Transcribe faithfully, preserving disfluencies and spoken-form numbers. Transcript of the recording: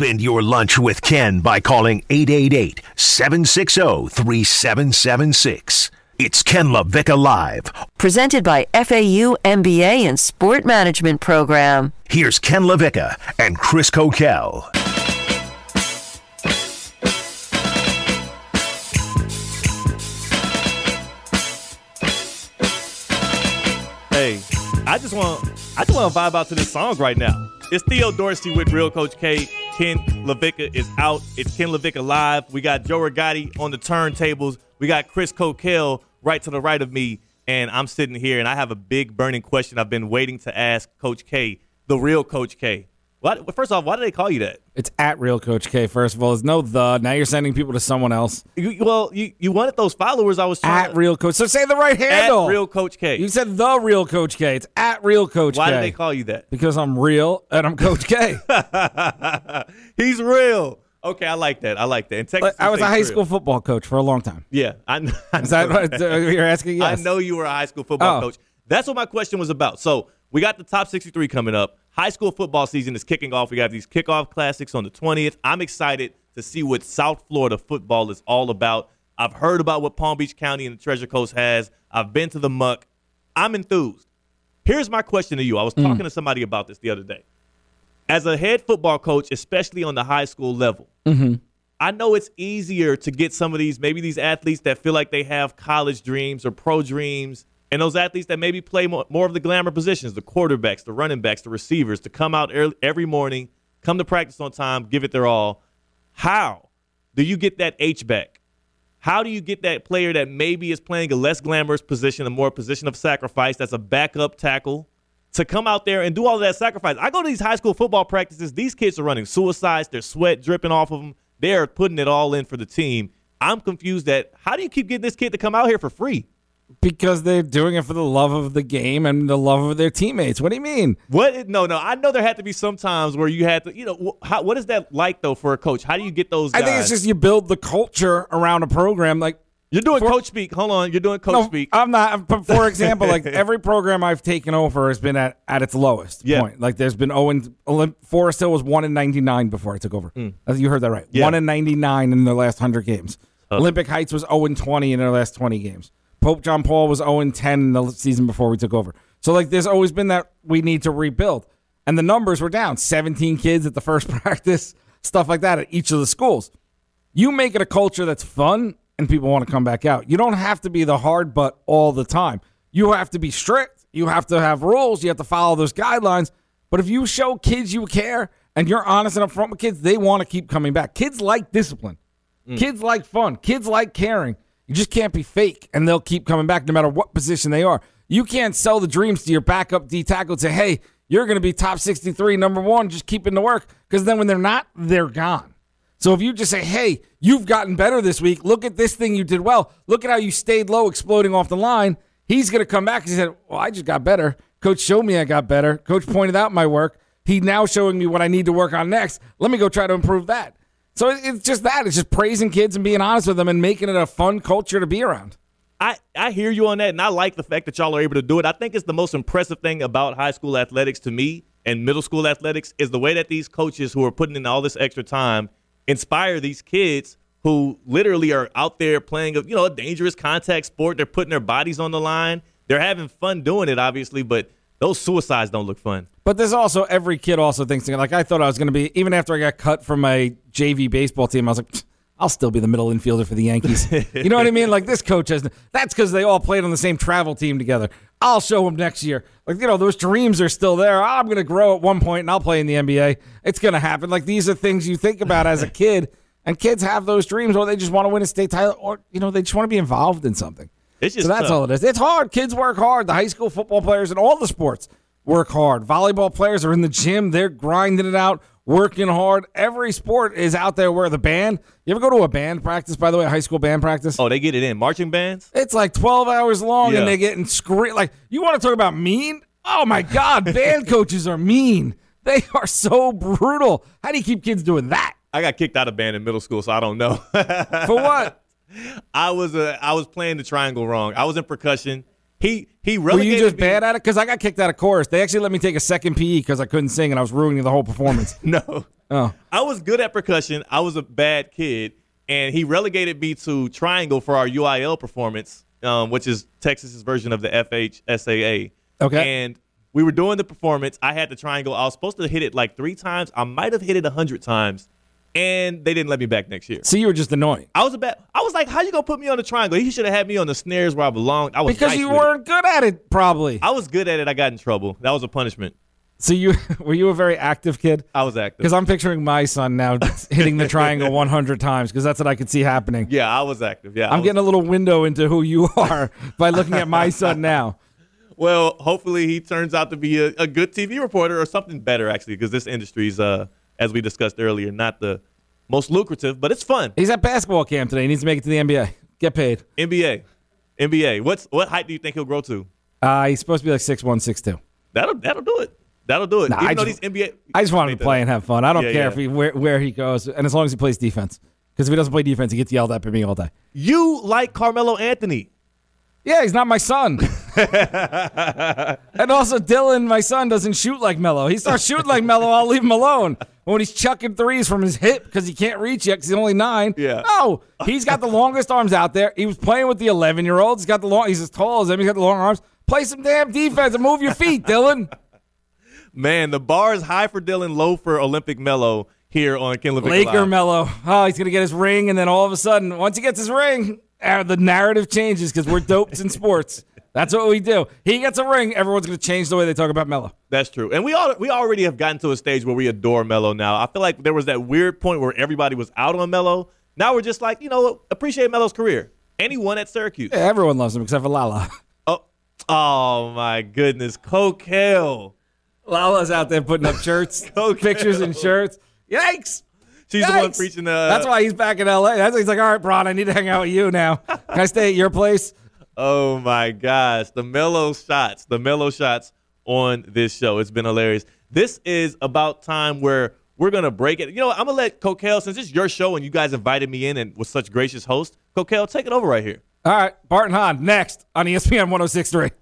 Spend your lunch with Ken by calling eight eight eight, seven six zero, three seven seven six. It's Ken LaVicka Live. Presented by F A U M B A and Sport Management Program. Here's Ken LaVicka and Chris Kokell. Hey, I just want I just want to vibe out to this song right now. It's Theo Dorsey with Real Coach K. Ken LaVicka is out. It's Ken LaVicka Live. We got Joe Rigotti on the turntables. We got Chris Kokell right to the right of me, and I'm sitting here, and I have a big burning question I've been waiting to ask Coach K, the real Coach K. Why, first off, why do they call you that? It's at Real Coach K, first of all. There's no the. Now you're sending people to someone else. You, well, you, you wanted those followers. I was trying At to, Real Coach. So say the right handle. At Real Coach K. You said the Real Coach K. It's at Real Coach why K. Why do they call you that? Because I'm real and I'm Coach K. He's real. Okay, I like that. I like that. And Texas I was a high real. school football coach for a long time. Yeah. I, I Is that what you're asking? Yes. I know you were a high school football oh. coach. That's what my question was about. So we got the top sixty-three coming up. High school football season is kicking off. We got these kickoff classics on the twentieth. I'm excited to see what South Florida football is all about. I've heard about what Palm Beach County and the Treasure Coast has. I've been to the muck. I'm enthused. Here's my question to you. I was talking mm. to somebody about this the other day. As a head football coach, especially on the high school level, mm-hmm. I know it's easier to get some of these, maybe these athletes that feel like they have college dreams or pro dreams, and those athletes that maybe play more, more of the glamour positions, the quarterbacks, the running backs, the receivers, to come out early, every morning, come to practice on time, give it their all. How do you get that H-back? How do you get that player that maybe is playing a less glamorous position, a more position of sacrifice, that's a backup tackle, to come out there and do all of that sacrifice? I go to these high school football practices. These kids are running suicides. Their sweat dripping off of them. They're putting it all in for the team. I'm confused at how do you keep getting this kid to come out here for free? Because they're doing it for the love of the game and the love of their teammates. What do you mean? What? No, no. I know there had to be some times where you had to, you know, how, what is that like, though, for a coach? How do you get those guys? I think it's just you build the culture around a program. Like, you're doing for, coach speak. Hold on. You're doing coach no, speak. I'm not. But for example, like every program I've taken over has been at, at its lowest yeah. point. Like there's been Owen, Olymp, Forest Hill was one and ninety-nine before I took over. Mm. You heard that right. Yeah. one and ninety-nine in their last one hundred games. Oh. Olympic Heights was oh and twenty in their last twenty games. Pope John Paul was oh and ten the season before we took over. So, like, there's always been that we need to rebuild. And the numbers were down. seventeen kids at the first practice, stuff like that at each of the schools. You make it a culture that's fun and people want to come back out. You don't have to be the hard butt all the time. You have to be strict. You have to have rules. You have to follow those guidelines. But if you show kids you care and you're honest and upfront with kids, they want to keep coming back. Kids like discipline. Mm. Kids like fun. Kids like caring. You just can't be fake, and they'll keep coming back no matter what position they are. You can't sell the dreams to your backup D tackle and say, hey, you're going to be top sixty-three, number one, just keep in the work, because then when they're not, they're gone. So if you just say, hey, you've gotten better this week. Look at this thing you did well. Look at how you stayed low, exploding off the line. He's going to come back and say, well, I just got better. Coach showed me I got better. Coach pointed out my work. He's now showing me what I need to work on next. Let me go try to improve that. So it's just that. It's just praising kids and being honest with them and making it a fun culture to be around. I, I hear you on that, and I like the fact that y'all are able to do it. I think it's the most impressive thing about high school athletics to me and middle school athletics is the way that these coaches who are putting in all this extra time inspire these kids who literally are out there playing a, you know, a dangerous contact sport. They're putting their bodies on the line. They're having fun doing it, obviously, but those suicides don't look fun. But there's also every kid also thinks, like, I thought I was going to be, even after I got cut from my J V baseball team, I was like, I'll still be the middle infielder for the Yankees. You know what I mean? Like, this coach has, that's because they all played on the same travel team together. I'll show them next year. Like, you know, those dreams are still there. I'm going to grow at one point and I'll play in the N B A. It's going to happen. Like, these are things you think about as a kid, and kids have those dreams, or they just want to win a state title, or, you know, they just want to be involved in something. It's just so that's tough. All it is. It's hard. Kids work hard. The high school football players and all the sports work hard. Volleyball players are in the gym. They're grinding it out, working hard. Every sport is out there where the band. You ever go to a band practice, by the way, a high school band practice? Oh, they get it in. Marching bands? It's like twelve hours long, yeah. And they're getting screamed. Like, you want to talk about mean? Oh, my God. Band coaches are mean. They are so brutal. How do you keep kids doing that? I got kicked out of band in middle school, so I don't know. For what? I was uh, I was playing the triangle wrong. I was in percussion, He he relegated. Were you just me. bad at it? Because I got kicked out of chorus. They actually let me take a second P E because I couldn't sing and I was ruining the whole performance. No. Oh. I was good at percussion. I was a bad kid. And he relegated me to triangle for our U I L performance, um, which is Texas's version of the F H S A A. Okay. And we were doing the performance. I had the triangle. I was supposed to hit it like three times. I might have hit it one hundred times. And they didn't let me back next year. So you were just annoying. I was a bad, I was like, how you going to put me on the triangle? He should have had me on the snares where I belonged. I was Because nice you weren't it. good at it, probably. I was good at it. I got in trouble. That was a punishment. So you were you a very active kid? I was active. Because I'm picturing my son now hitting the triangle one hundred times because that's what I could see hacking. Yeah, I was active. Yeah, I'm getting a little window into who you are by looking at my son now. Well, hopefully he turns out to be a, a good T V reporter or something better, actually, because this industry's uh. as we discussed earlier, not the most lucrative, but it's fun. He's at basketball camp today. He needs to make it to the N B A. Get paid. N B A. N B A. What's what height do you think he'll grow to? Uh, he's supposed to be like six one, six two. That'll that'll do it. That'll do it. Nah, Even I, though just, these N B A, I just want him to play and have fun. I don't yeah, care yeah. if he, where, where he goes, and as long as he plays defense. Because if he doesn't play defense, he gets yelled at by me all day. You like Carmelo Anthony. Yeah, he's not my son. And also, Dylan, my son, doesn't shoot like Melo. He starts shooting like Melo, I'll leave him alone. When he's chucking threes from his hip because he can't reach yet because he's only nine. Yeah. No, he's got the longest arms out there. He was playing with the eleven-year-olds. He's got the long. He's as tall as him. He's got the long arms. Play some damn defense and move your feet, Dylan. Man, the bar is high for Dylan, low for Olympic Melo here on Ken LaVicka. Laker Melo. Oh, he's going to get his ring, and then all of a sudden, once he gets his ring, the narrative changes because we're dopes in sports. That's what we do. He gets a ring, everyone's going to change the way they talk about Melo. That's true. And we all we already have gotten to a stage where we adore Melo now. I feel like there was that weird point where everybody was out on Melo. Now we're just like, you know, appreciate Melo's career. Anyone at Syracuse. Yeah, everyone loves him except for Lala. Oh, oh my goodness. Kokell. Lala's out there putting up shirts, pictures and shirts. Yikes. She's Yikes. the one preaching the... That's why he's back in L A. That's why he's like, all right, Bron, I need to hang out with you now. Can I stay at your place? Oh, my gosh. The mellow shots. The mellow shots on this show. It's been hilarious. This is about time where we're going to break it. You know what? I'm going to let Kokell, since it's your show and you guys invited me in and was such gracious host, Kokell, take it over right here. All right. Barton Hahn next on E S P N one oh six point three.